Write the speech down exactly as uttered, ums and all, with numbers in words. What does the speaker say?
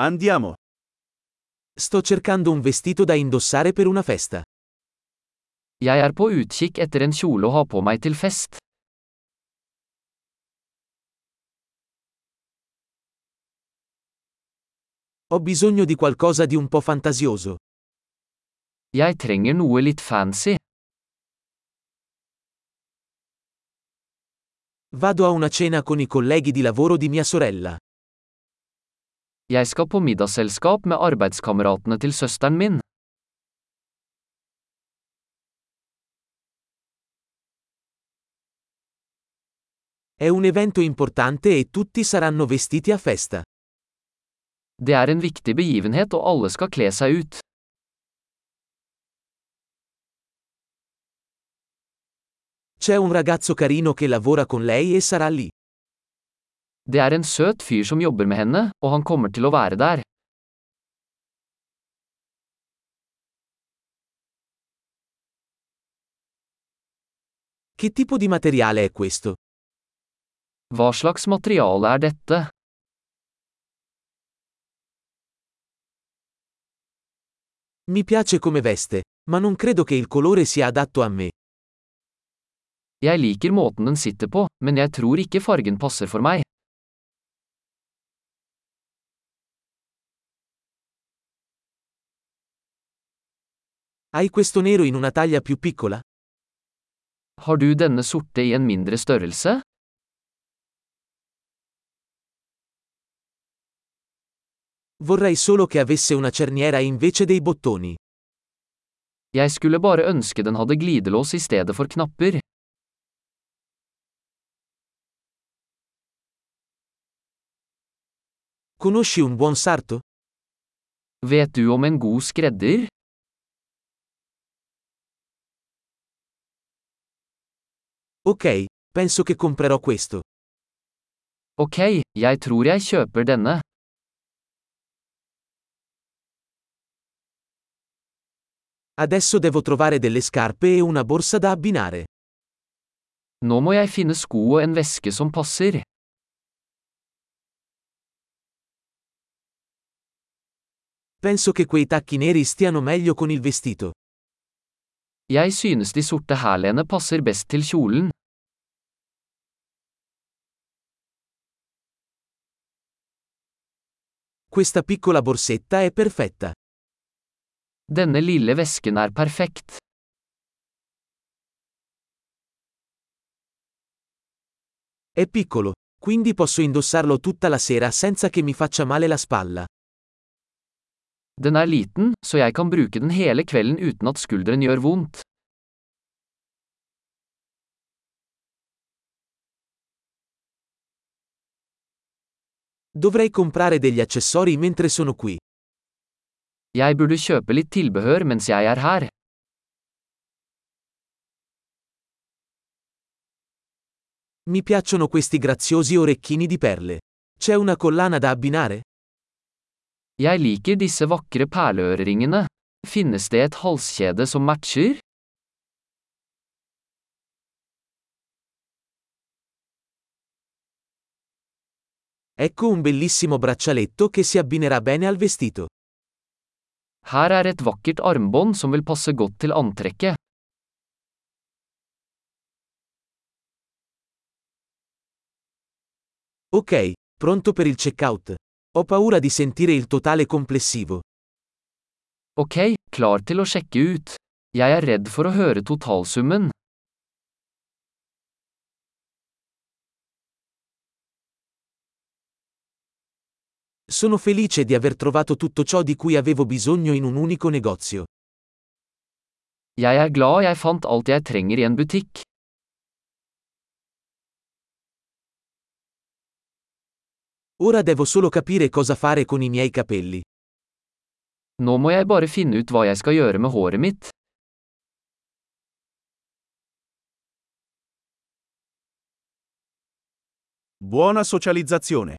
Andiamo. Sto cercando un vestito da indossare per una festa. Jeg er på utkikk etter en kjole å ha på meg til fest. Ho bisogno di qualcosa di un po' fantasioso. Jeg trenger noe litt fancy. Vado a una cena con i colleghi di lavoro di mia sorella. Jeg skal på middagsselskap med arbeidskameratene til søsteren min. È un evento importante e tutti saranno vestiti a festa. Det er en viktig begivenhet og alle skal kle seg ut. C'è un ragazzo carino che lavora con lei e sarà lì. Det er en søt fyr som jobber med henne, og han kommer til å være der. Che tipo di materiale è questo? Hva slags materiale er dette? Mi piace come veste, ma non credo che il colore sia adatto a me. Jeg liker måten den sitter på, men jeg tror ikke fargen passer for meg. Hai questo nero in una taglia più piccola? Har du denne sorte i en mindre størrelse? Vorrei solo che avesse una cerniera invece dei bottoni. Jeg skulle bare ønske den hadde glidelås i stedet for knapper. Conosci un buon sarto? Vet du om en god skredder? Ok, penso che comprerò questo. Ok, jeg tror jeg kjøper denne. Adesso devo trovare delle scarpe e una borsa da abbinare. Nå må jeg finne sko og en veske som passer. Penso che quei tacchi neri stiano meglio con il vestito. Jeg synes de sorte hælene passer best til kjolen. Questa piccola borsetta è perfetta. Denne lille vesken er perfekt. È piccolo, quindi posso indossarlo tutta la sera senza che mi faccia male la spalla. Den er liten, så jeg kan bruke den hele kvelden uten at skulderen gjør vondt. Dovrei comprare degli accessori mentre sono qui. Jeg burde kjøpe litt tilbehør mens jeg er her. Mi piacciono questi graziosi orecchini di perle. C'è una collana da abbinare? Jeg liker disse vakre perleøreringene. Finnes det et halskjede som matcher? Ecco un bellissimo braccialetto che si abbinerà bene al vestito. Her er et vakkert armbånd som vil passe godt til antrekket. Ok, pronto per il checkout. Ho paura di sentire il totale complessivo. Ok, klar til å sjekke ut. Jeg er redd for å høre totalsummen. Sono felice di aver trovato tutto ciò di cui avevo bisogno in un unico negozio. Jeg er glad jeg fant alt jeg trenger i en butikk. Ora devo solo capire cosa fare con i miei capelli. Nå må jeg bare finne ut hva jeg skal gjøre med håret mitt. Buona socializzazione!